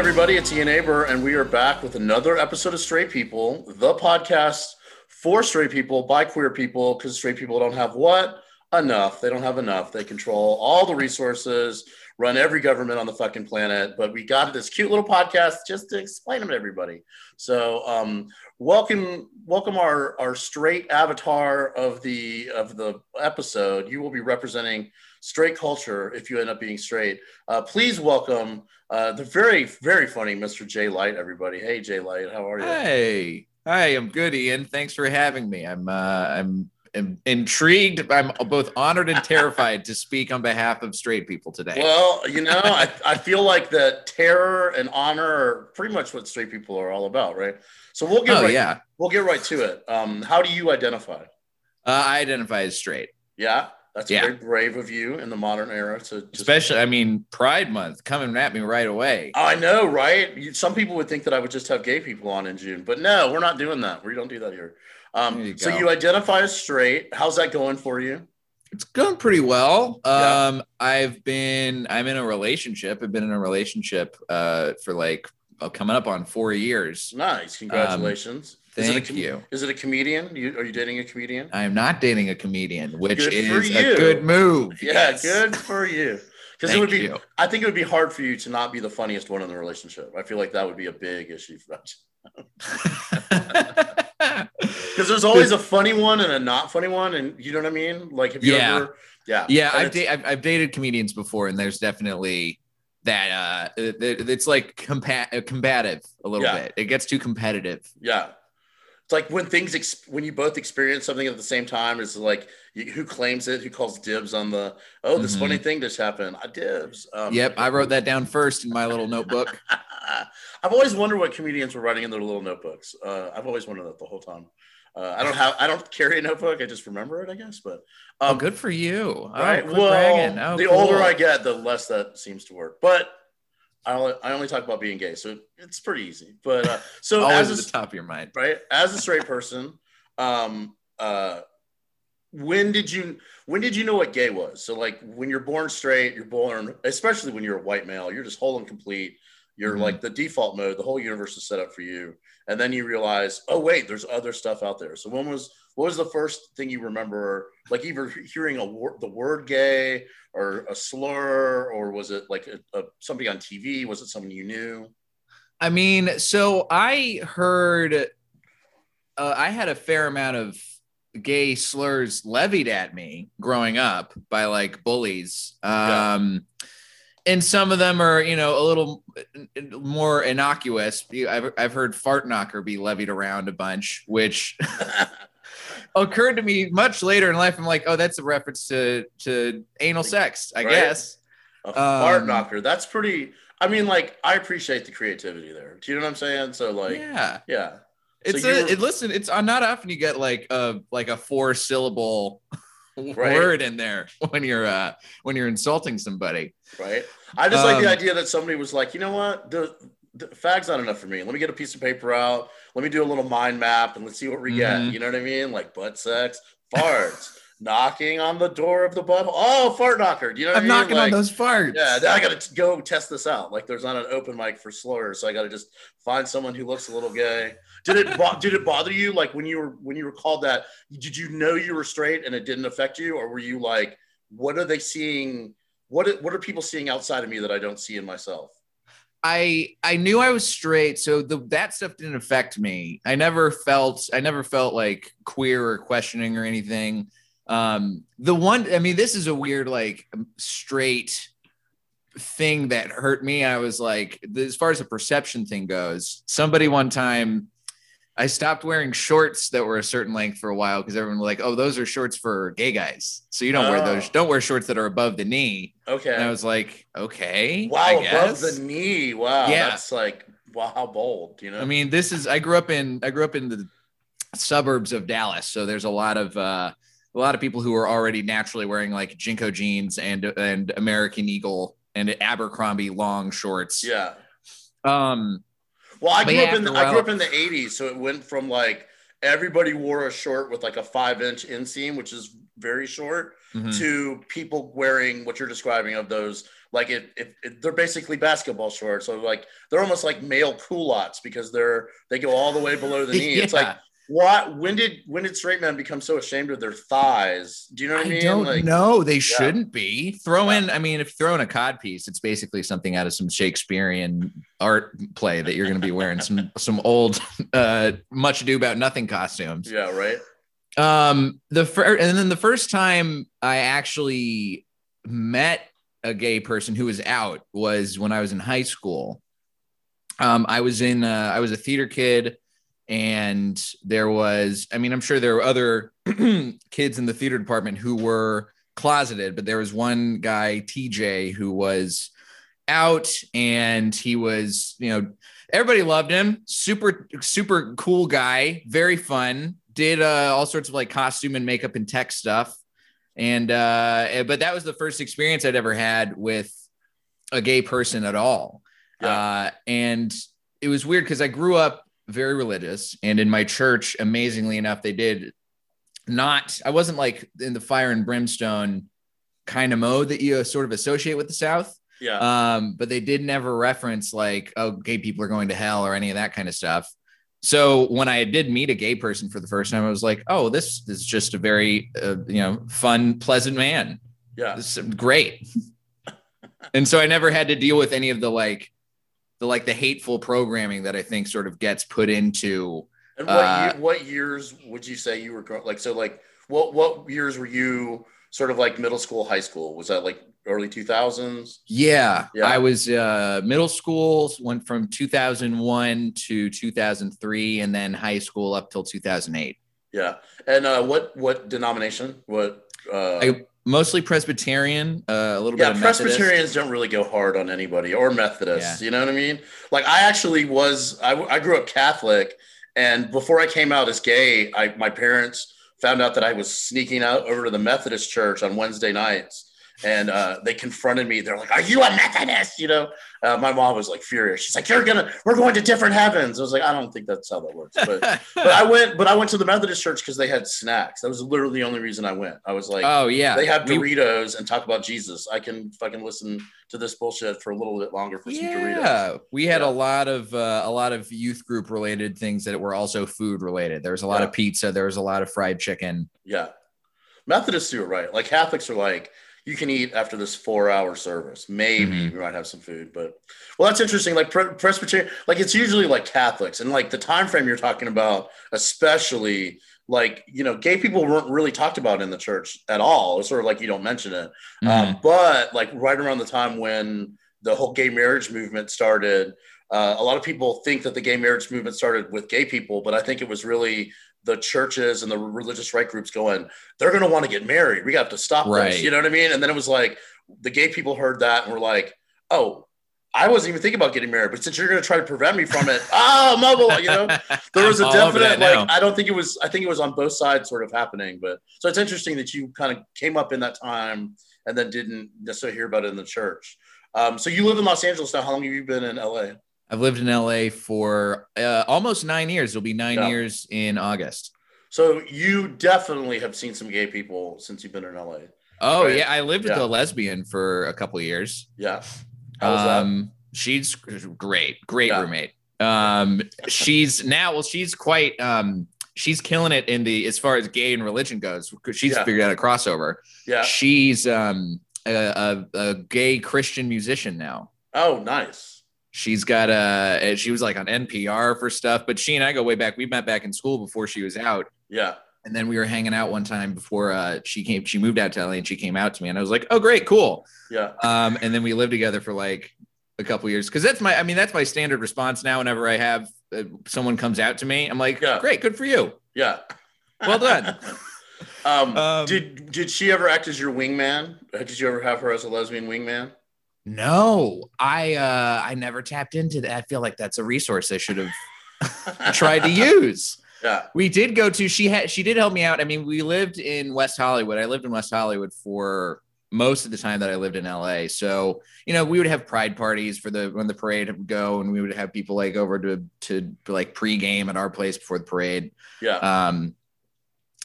everybody. It's Ian Neighbor, and we are back with another episode of Straight People, the podcast for straight people by queer people, because straight people don't have what? Enough. They don't have enough. They control all the resources, run every government on the fucking planet, but we got this cute little podcast just to explain them to everybody. So welcome our straight avatar of the episode. You will be representing straight culture if you end up being straight. Please welcome the very, very funny Mr. Jay Light, everybody. Hey, Jay Light, how are you? Hey, hi, I'm good, Ian. Thanks for having me. I'm intrigued. I'm both honored and terrified to speak on behalf of straight people today. Well, you know, I feel like the terror and honor are pretty much what straight people are all about, right? So we'll get right to it. How do you identify? I identify as straight. Yeah, that's very brave of you in the modern era. Especially, I mean, Pride Month coming at me right away. I know, right? Some people would think that I would just have gay people on in June, but no, we're not doing that. We don't do that here. So you identify as straight. How's that going for you? It's going pretty well. I'm in a relationship. I've been in a relationship for coming up on 4 years. Nice. Congratulations. Thank you. Is it a comedian? Are you dating a comedian? I am not dating a comedian, which is a good move. Yeah, yes. Good for you. Because I think it would be hard for you to not be the funniest one in the relationship. I feel like that would be a big issue for that. Because there's always a funny one and a not funny one, and you know what I mean? Like, have you ever? Yeah. I've dated comedians before, and there's definitely that. It's like combative a little bit. It gets too competitive. Yeah. It's like when when you both experience something at the same time, it's like who claims it, who calls dibs on the, oh, this funny thing just happened. I dibs. Yep, I wrote that down first in my little notebook. I've always wondered what comedians were writing in their little notebooks. I've always wondered that the whole time. I don't carry a notebook. I just remember it, I guess. But good for you. Right. Oh, well, the older I get, the less that seems to work. But I only talk about being gay, so it's pretty easy. But so always at the top of your mind, right? As a straight person, when did you know what gay was? So like when you're born straight, you're born, especially when you're a white male, you're just whole and complete. You're like the default mode. The whole universe is set up for you, and then you realize, oh wait, there's other stuff out there. So what was the first thing you remember, like either hearing the word gay or a slur, or was it like somebody on TV? Was it someone you knew? I mean, so I heard, I had a fair amount of gay slurs levied at me growing up by like bullies. And some of them are, you know, a little more innocuous. I've heard fart knocker be levied around a bunch, which occurred to me much later in life. I'm like, oh, that's a reference to anal sex, I guess. A fart knocker. That's pretty. I mean, like, I appreciate the creativity there. Do you know what I'm saying? So, like, yeah. It's It's not often you get like a 4-syllable. Word in there when you're insulting somebody, right? I just like the idea that somebody was like, you know what, the fag's not enough for me. Let me get a piece of paper out. Let me do a little mind map and let's see what we get. You know what I mean? Like butt sex, farts, knocking on the door of the bubble. Oh, fart knocker. You know what I mean? I'm knocking on those farts. Yeah, I got to go test this out. Like there's not an open mic for slurs, so I got to just find someone who looks a little gay. Did it bother you? Like when you were called that, did you know you were straight and it didn't affect you? Or were you like, what are they seeing? What are people seeing outside of me that I don't see in myself? I knew I was straight, so that stuff didn't affect me. I never felt like queer or questioning or anything. This is a weird, like straight thing that hurt me. I was like, as far as the perception thing goes, somebody one time, I stopped wearing shorts that were a certain length for a while because everyone was like, oh, those are shorts for gay guys. So you don't wear those. Don't wear shorts that are above the knee. Okay. And I was like, okay. Wow, I guess. Above the knee. Wow. Yeah. That's like, wow, how bold, you know? I mean, I grew up in the suburbs of Dallas. So there's a lot of people who are already naturally wearing like Jinko jeans and American Eagle and Abercrombie long shorts. Yeah. Well, I grew up in the 80s, so it went from like everybody wore a short with like a 5-inch inseam, which is very short, mm-hmm. to people wearing what you're describing of those, like if they're basically basketball shorts. So like, they're almost like male culottes because they go all the way below the knee. Yeah. It's like, what, when did straight men become so ashamed of their thighs? Do you know what I mean? I don't know. They shouldn't be. If you throw in a codpiece, it's basically something out of some Shakespearean art play that you're going to be wearing some old Much Ado About Nothing costumes. Yeah, right. And then the first time I actually met a gay person who was out was when I was in high school. I was a theater kid. And there was, I'm sure there were other kids in the theater department who were closeted, but there was one guy, TJ, who was out, and he was, everybody loved him. Super, super cool guy. Very fun. Did all sorts of like costume and makeup and tech stuff. And, but that was the first experience I'd ever had with a gay person at all. Yeah. And it was weird because I grew up very religious, and in my church, amazingly enough, I wasn't like in the fire and brimstone kind of mode that you sort of associate with the South. Yeah. But they did never reference like, oh, gay people are going to hell or any of that kind of stuff. So when I did meet a gay person for the first time, I was like, oh, this is just a very, fun, pleasant man. Yeah. This is great. And so I never had to deal with any of the hateful programming that I think sort of gets put into. And what years would you say you were growing? What years were you sort of like middle school, high school? Was that like early 2000s? Yeah. I was middle school, went from 2001 to 2003, and then high school up till 2008. Yeah. And what denomination? Mostly Presbyterian, a little bit of Methodist. Presbyterians don't really go hard on anybody, or Methodists, you know what I mean? Like, I grew up Catholic, and before I came out as gay, my parents found out that I was sneaking out over to the Methodist church on Wednesday nights, and they confronted me. They're like, are you a Methodist, My mom was like furious. She's like, we're going to different heavens. I was like, I don't think that's how that works. But I went to the Methodist church because they had snacks. That was literally the only reason I went. I was like, oh yeah, they have Doritos and talk about Jesus. I can fucking listen to this bullshit for a little bit longer for some Doritos. We had a lot of youth group related things that were also food related. There was a lot of pizza. There was a lot of fried chicken. Yeah, Methodists do it right. Like Catholics are like, you can eat after this 4-hour service. Maybe we might have some food, but that's interesting. Like Presbyterian, like it's usually like Catholics, and like the time frame you're talking about, especially like, gay people weren't really talked about in the church at all. It was sort of like, you don't mention it. But like right around the time when the whole gay marriage movement started, a lot of people think that the gay marriage movement started with gay people, but I think it was really the churches and the religious right groups going, they're going to want to get married. We got to stop this. You know what I mean? And then it was like, the gay people heard that and were like, oh, I wasn't even thinking about getting married, but since you're going to try to prevent me from it, there was a definite, like, I think it was on both sides sort of happening, but so it's interesting that you kind of came up in that time and then didn't necessarily hear about it in the church. So you live in Los Angeles now. How long have you been in LA? I've lived in LA for almost 9 years. It'll be 9 years in August. So you definitely have seen some gay people since you've been in LA. Oh right? Yeah, I lived with a lesbian for a couple of years. Yeah, how was that? She's great roommate. She's now, she's quite, she's killing it as far as gay and religion goes. She's figured out a crossover. Yeah, she's a gay Christian musician now. Oh, nice. She's got she was like on NPR for stuff, but she and I go way back. We met back in school before she was out. Yeah. And then we were hanging out one time before she moved out to LA, and she came out to me, and I was like, oh, great, cool. Yeah. And then we lived together for like a couple years. Cause that's my standard response now. Whenever I have someone comes out to me, I'm like, great, good for you. Yeah. Well done. Did she ever act as your wingman? Did you ever have her as a lesbian wingman? No, I never tapped into that. I feel like that's a resource I should have tried to use. Yeah, we did go to. She did help me out. We lived in West Hollywood. I lived in West Hollywood for most of the time that I lived in LA. So we would have pride parties when the parade would go, and we would have people like over to like pregame at our place before the parade. Yeah.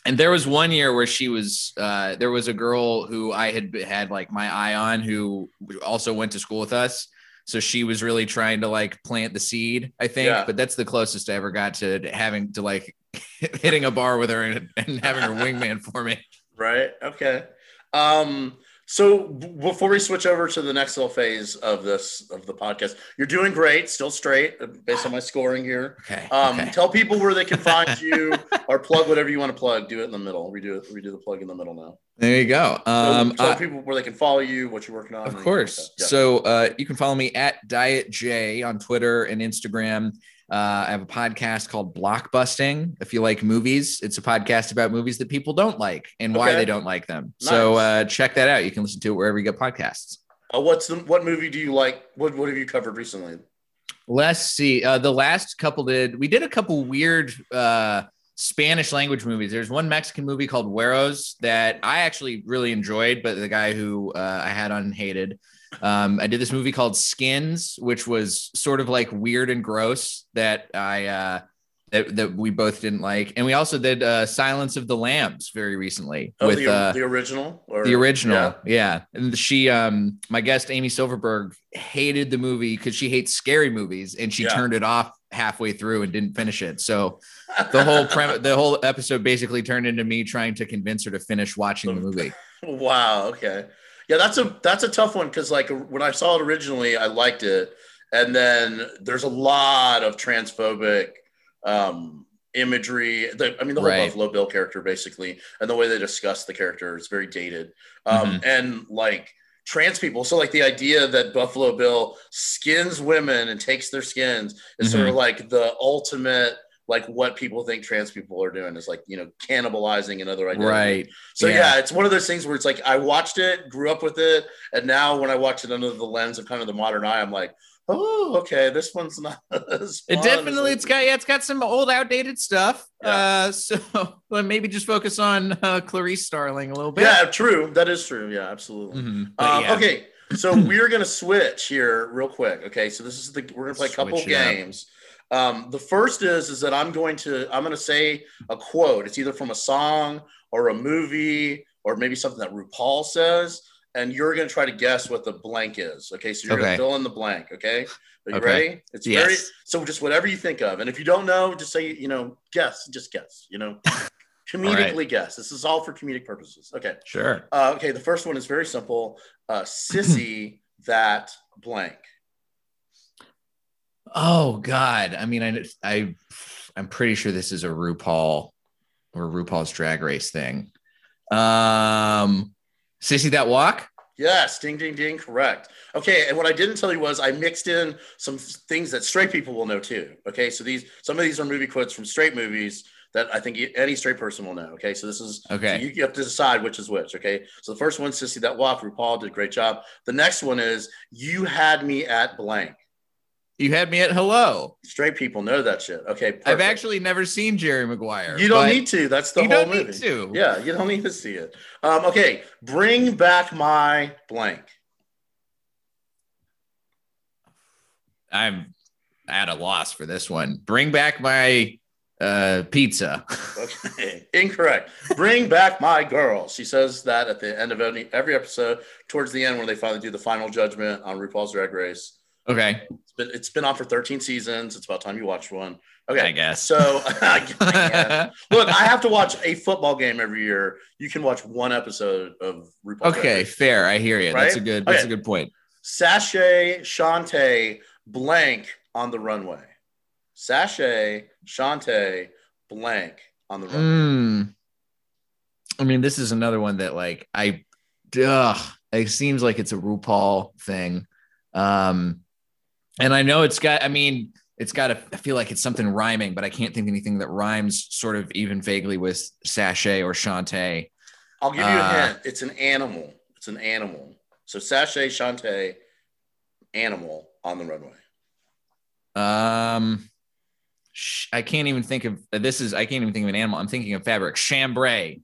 And there was one year where she was, there was a girl who I had like my eye on who also went to school with us. So she was really trying to like plant the seed, I think. Yeah. But that's the closest I ever got to having to like hitting a bar with her and having her wingman for me. Right. Okay. So before we switch over to the next little phase of this, of the podcast, you're doing great, still straight based on my scoring here. Okay, Tell people where they can find you or plug whatever you want to plug. Do it in the middle. We do the plug in the middle now. There you go. Tell people where they can follow you, what you're working on. Of course. Yeah. So you can follow me at Diet J on Twitter and Instagram. I have a podcast called Blockbusting. If you like movies, it's a podcast about movies that people don't like and why they don't like them. Nice. So check that out. You can listen to it wherever you get podcasts. What movie do you like? What have you covered recently? Let's see. The last couple we did a couple weird Spanish language movies. There's one Mexican movie called Hueros that I actually really enjoyed, but the guy who I had on hated. I did this movie called Skins, which was sort of like weird and gross that that we both didn't like. And we also did Silence of the Lambs very recently. Oh, with the original? The original. Yeah. And she, my guest, Amy Silverberg, hated the movie because she hates scary movies and she turned it off halfway through and didn't finish it. So the whole episode basically turned into me trying to convince her to finish watching the movie. Wow. Okay. Yeah, that's a tough one because like when I saw it originally, I liked it, and then there's a lot of transphobic imagery. The whole Buffalo Bill character basically, and the way they discuss the character is very dated. And like trans people, so like the idea that Buffalo Bill skins women and takes their skins is sort of like the ultimate. Like what people think trans people are doing is like, you know, cannibalizing another identity. Right. So yeah, it's one of those things where it's like, I watched it, grew up with it. And now when I watch it under the lens of kind of the modern eye, I'm like, oh, okay. This one's not as fun. It definitely, it's got some old outdated stuff. Yeah. So maybe just focus on Clarice Starling a little bit. Yeah, true. That is true. Yeah, absolutely. Okay. So we're going to switch here real quick. Okay. So this is we're going to play a couple games. The first is that I'm going to say a quote. It's either from a song or a movie or maybe something that RuPaul says, and you're going to try to guess what the blank is. Okay, so you're going to fill in the blank. Okay, are you ready? It's very so just whatever you think of, and if you don't know, just say guess. You know, comedically guess. This is all for comedic purposes. Okay, sure. Okay, the first one is very simple. Sissy that blank. Oh God! I mean, I'm pretty sure this is a RuPaul or RuPaul's Drag Race thing. Sissy that walk? Yes, ding ding ding, correct. Okay, and what I didn't tell you was I mixed in some things that straight people will know too. Okay, so some of these are movie quotes from straight movies that I think any straight person will know. Okay, so this is okay. So you have to decide which is which. Okay, so the first one, Sissy that walk, RuPaul did a great job. The next one is you had me at blank. You had me at hello. Straight people know that shit. Okay, perfect. I've actually never seen Jerry Maguire. You don't need to. That's the whole movie. You don't need to. Yeah, you don't need to see it. Okay, bring back my blank. I'm at a loss for this one. Bring back my pizza. Okay, incorrect. Bring back my girl. She says that at the end of every episode, towards the end when they finally do the final judgment on RuPaul's Drag Race. Okay. It's been on for 13 seasons. It's about time you watched one. Okay. I guess. So look, I have to watch a football game every year. You can watch one episode of RuPaul's. Okay. Fair. I hear you. Right? That's a good point. Sashay Shantae blank on the runway. Sashay Shantae blank on the runway. I mean, this is another one that like, it seems like it's a RuPaul thing. And I know I feel like it's something rhyming, but I can't think of anything that rhymes sort of even vaguely with sachet or Shantae. I'll give you a hint. It's an animal. So sachet, Shantae, animal on the runway. I can't even think of an animal. I'm thinking of fabric. Chambray.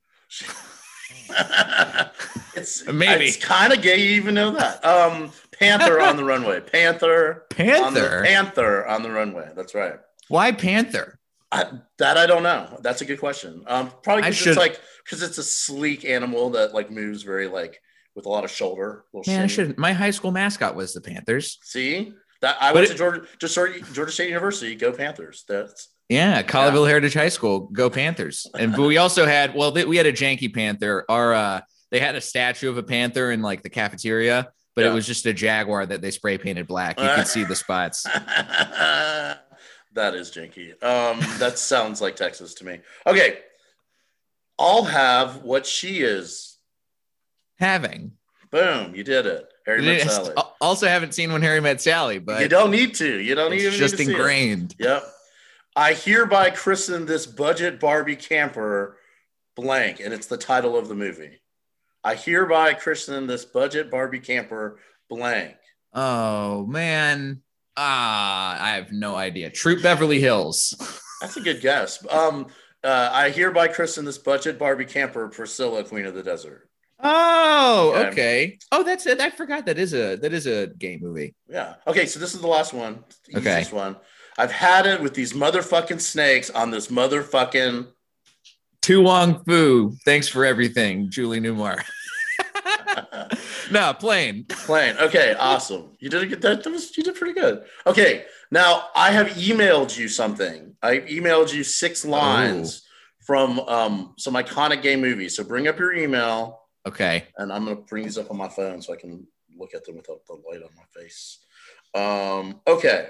It's kind of gay. You even know that. Panther on the runway. Panther on the runway. That's right. Why panther? I don't know. That's a good question. Probably because it's a sleek animal that like moves very like with a lot of shoulder. Man, I shouldn't. My high school mascot was the Panthers. See that I went to Georgia State University. Go Panthers. That's Collierville Heritage High School. Go Panthers. And but we also had we had a janky Panther. Our they had a statue of a Panther in like the cafeteria, but it was just a jaguar that they spray painted black. You could see the spots. That is janky. That sounds like Texas to me. Okay. I'll have what she is having. Boom. You did it. Harry Met Sally. I also haven't seen When Harry Met Sally, but you don't need to. You don't even need to. It's just ingrained. Yep. I hereby christen this budget Barbie camper blank. And it's the title of the movie. I hereby christen this budget Barbie camper blank. Oh, man. I have no idea. Troop Beverly Hills. That's a good guess. I hereby christen this budget Barbie camper Priscilla Queen of the Desert. Oh, okay. Oh, that's it. I forgot that is a gay movie. Yeah. Okay, so this is the last one. The easiest one. I've had it with these motherfucking snakes on this motherfucking Tu Wong Fu. Thanks for everything, Julie Newmar. No, plain. Okay, awesome. You did get that. You did pretty good. Okay, now I have emailed you something. I emailed you 6 lines from some iconic gay movies. So bring up your email. Okay. And I'm gonna bring these up on my phone so I can look at them without the light on my face. Okay.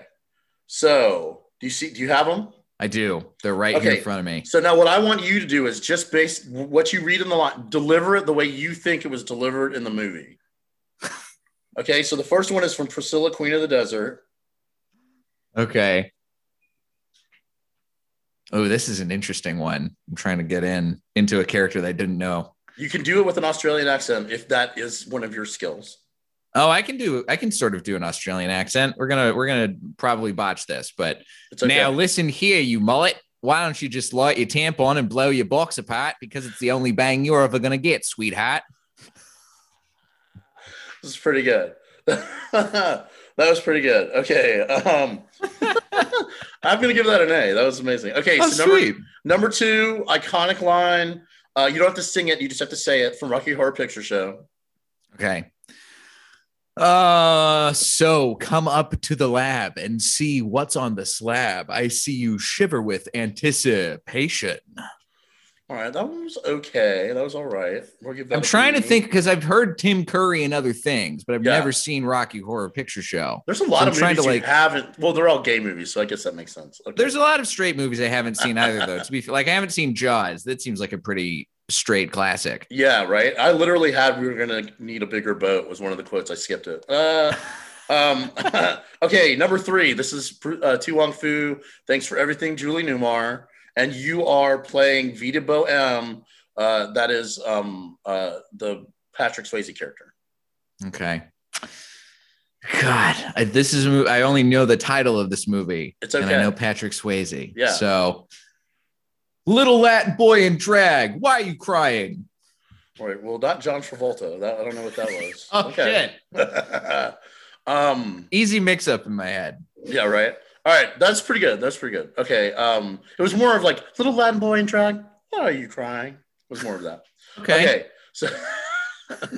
So do you have them? I do. They're right here in front of me. So now what I want you to do is just base what you read in the line, deliver it the way you think it was delivered in the movie. Okay, so the first one is from Priscilla, Queen of the Desert. Okay. Oh, this is an interesting one. I'm trying to get into a character that I didn't know. You can do it with an Australian accent if that is one of your skills. Oh, I can sort of do an Australian accent. We're gonna probably botch this, but it's okay. Now listen here, you mullet. Why don't you just light your tampon and blow your box apart because it's the only bang you're ever gonna get, sweetheart. This is pretty good. That was pretty good. Okay, I'm gonna give that an A. That was amazing. Okay, so number 2, iconic line. You don't have to sing it; you just have to say it from Rocky Horror Picture Show. Okay. So come up to the lab and see what's on the slab. I see you shiver with anticipation. All right, that one was okay. That was all right. We'll give that I'm trying to think because I've heard Tim Curry and other things, but I've never seen Rocky Horror Picture Show. There's a lot of movies you haven't. Well, they're all gay movies, so I guess that makes sense. Okay. There's a lot of straight movies I haven't seen either, though. To be like, I haven't seen Jaws. That seems like a pretty straight classic. Yeah, right. I literally had "We were gonna need a bigger boat" was one of the quotes. I skipped it. Okay, number 3. This is Tu Wong Fu. Thanks for everything, Julie Newmar. And you are playing Vita Boehm. That is the Patrick Swayze character. Okay. God, this is. I only know the title of this movie. It's okay. And I know Patrick Swayze. Yeah. So. Little Latin boy in drag. Why are you crying? All right. Well, not John Travolta. I don't know what that was. Oh, okay. Shit. Easy mix up in my head. Yeah, right. All right. That's pretty good. Okay. It was more of like little Latin boy in drag. Why are you crying? It was more of that. Okay. So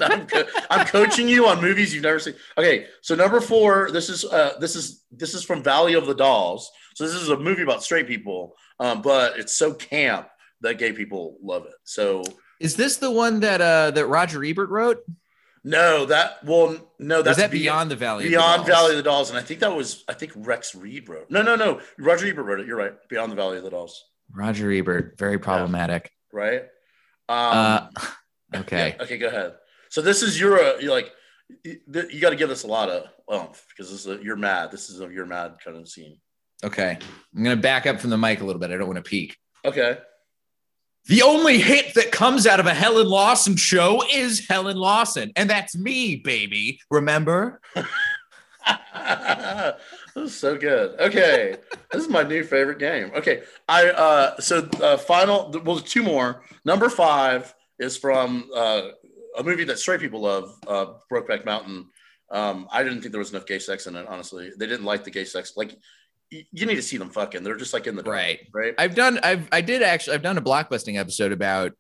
I'm coaching you on movies you've never seen. Okay. So number 4, this is from Valley of the Dolls. So this is a movie about straight people, but it's so camp that gay people love it. So is this the one that Roger Ebert wrote? No, that's Beyond the Valley of the Dolls, and I think I think Rex Reed wrote. No, Roger Ebert wrote it. You're right, Beyond the Valley of the Dolls. Roger Ebert, very problematic, right? Okay. Yeah, okay, go ahead. So this is you got to give this a lot of oomph because you're mad. This is you're mad kind of scene. Okay, I'm going to back up from the mic a little bit. I don't want to peek. Okay. The only hit that comes out of a Helen Lawson show is Helen Lawson. And that's me, baby. Remember? That was so good. Okay. This is my new favorite game. Okay. So 2 more. Number 5 is from a movie that straight people love, Brokeback Mountain. I didn't think there was enough gay sex in it, honestly. They didn't like the gay sex. Like, you need to see them fucking. They're just like in the dark, right. I've done a Blockbusting episode about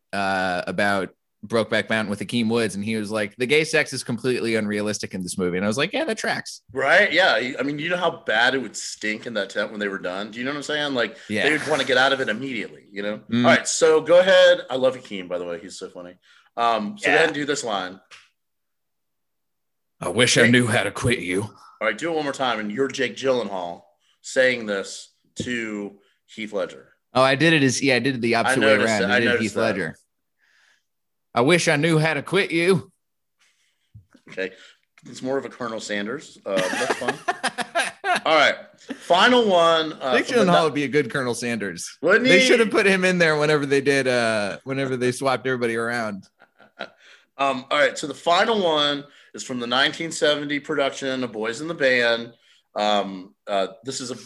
Brokeback Mountain with Akeem Woods, and he was like, the gay sex is completely unrealistic in this movie. And I was like, yeah, that tracks. Right. Yeah. I mean, you know how bad it would stink in that tent when they were done? Do you know what I'm saying? Like, yeah. They would want to get out of it immediately, you know? Mm. All right. So go ahead. I love Akeem, by the way. He's so funny. So go ahead and do this line. I wish I knew how to quit you. All right. Do it one more time. And you're Jake Gyllenhaal saying this to Heath Ledger. Oh, I did it I did it the opposite way around. I did Heath Ledger. I wish I knew how to quit you. Okay. It's more of a Colonel Sanders. That's fun. All right. Final one. Jake Gyllenhaal would be a good Colonel Sanders. Wouldn't he? They should have put him in there whenever they swapped everybody around. All right. So the final one is from the 1970 production of Boys in the Band. This is a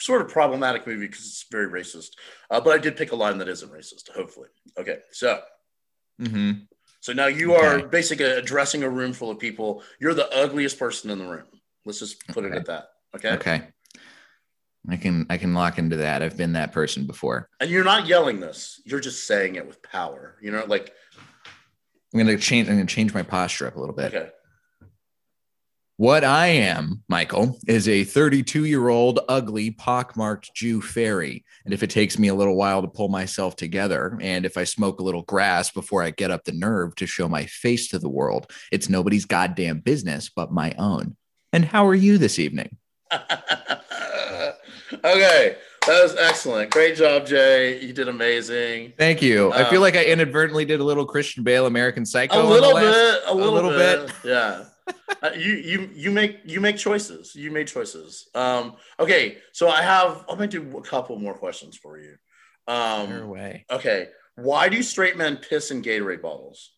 sort of problematic movie because it's very racist. But I did pick a line that isn't racist, hopefully. Okay. So. Mm-hmm. So now you are basically addressing a room full of people. You're the ugliest person in the room. Let's just put it at that. Okay. I can lock into that. I've been that person before. And you're not yelling this. You're just saying it with power. You know, like I'm gonna change my posture up a little bit. Okay. What I am, Michael, is a 32-year-old, ugly, pockmarked Jew fairy. And if it takes me a little while to pull myself together, and if I smoke a little grass before I get up the nerve to show my face to the world, it's nobody's goddamn business but my own. And how are you this evening? Okay. That was excellent. Great job, Jay. You did amazing. Thank you. I feel like I inadvertently did a little Christian Bale American Psycho. A little bit. Yeah. You made choices. Okay, so I'm gonna do a couple more questions for you. Your way. Okay, why do straight men piss in Gatorade bottles?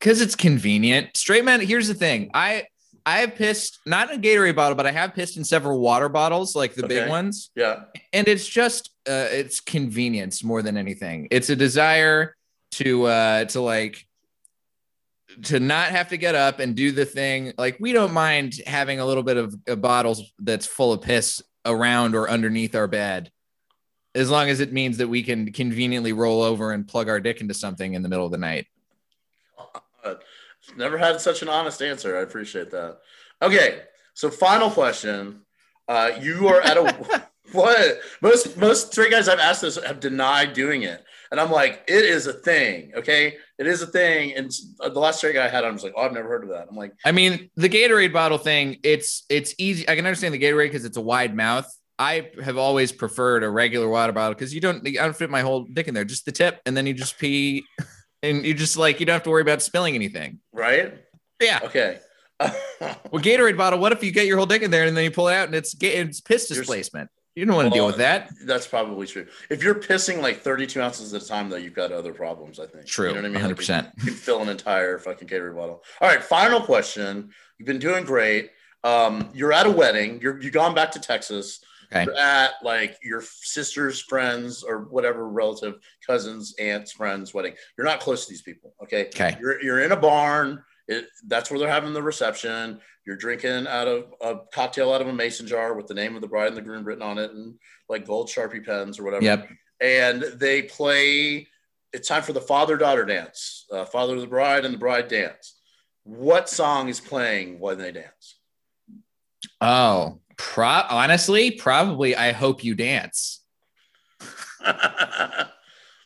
Because it's convenient. Straight men. Here's the thing. I have pissed not in a Gatorade bottle, but I have pissed in several water bottles, like the big ones. Yeah. And it's just it's convenience more than anything. It's a desire to not have to get up and do the thing. Like, we don't mind having a little bit of a bottle that's full of piss around or underneath our bed, as long as it means that we can conveniently roll over and plug our dick into something in the middle of the night. Never had such an honest answer. I appreciate that. Okay. So final question. You are at a, what? Most straight guys I've asked this have denied doing it. And I'm like, it is a thing, okay? It is a thing. And the last straight guy I had, I was like, oh, I've never heard of that. I'm like, I mean, the Gatorade bottle thing, it's easy. I can understand the Gatorade because it's a wide mouth. I have always preferred a regular water bottle because I don't fit my whole dick in there, just the tip, and then you just pee, and you just like, you don't have to worry about spilling anything, right? Yeah. Okay. Well, Gatorade bottle. What if you get your whole dick in there and then you pull it out and it's piss displacement? You don't want to deal with that. That's probably true. If you're pissing like 32 ounces at a time, though, you've got other problems, I think. True. You know what I mean? 100%. Like, you can fill an entire fucking Gatorade bottle. All right. Final question. You've been doing great. You're at a wedding. You've gone back to Texas. Okay. You're at like your sister's friends or whatever, relative, cousins, aunts, friends, wedding. You're not close to these people. Okay. You're in a barn. That's where they're having the reception. You're drinking out of a cocktail out of a mason jar with the name of the bride and the groom written on it and like gold Sharpie pens or whatever. Yep. And they play, it's time for the father-daughter dance, father of the bride and the bride dance. What song is playing when they dance? Oh, honestly, probably I Hope You Dance.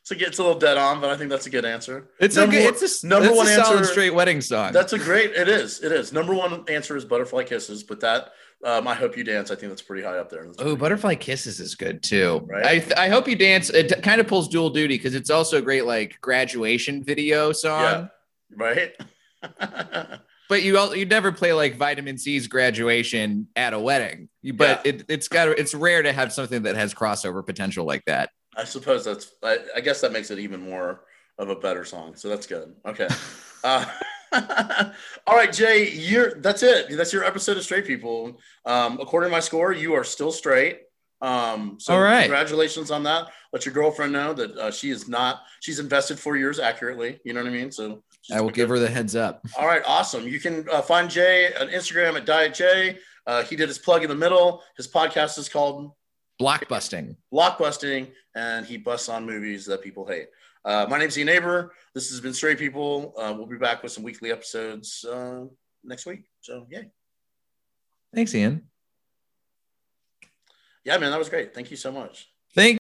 So it's a little dead on, but I think that's a good answer. It's a solid straight wedding song. That's a great. It is. Number one answer is Butterfly Kisses, but that I Hope You Dance. I think that's pretty high up there. Oh, Butterfly Kisses is good too. Right? I Hope You Dance. It kind of pulls dual duty because it's also a great like graduation video song. Yeah. Right. But you'd never play like Vitamin C's Graduation at a wedding. It's rare to have something that has crossover potential like that. I suppose I guess that makes it even more of a better song. So that's good. Okay. All right, Jay, that's it. That's your episode of Straight People. According to my score, you are still straight. So all right. Congratulations on that. Let your girlfriend know that she's invested 4 years accurately. You know what I mean? So I will give her the heads up. All right. Awesome. You can find Jay on Instagram at Diet J. He did his plug in the middle. His podcast is called Blockbusting. Blockbusting, and he busts on movies that people hate. My name's Ian Neighbor. This has been Straight People. We'll be back with some weekly episodes next week. So, yeah. Thanks, Ian. Yeah, man, that was great. Thank you so much. Thank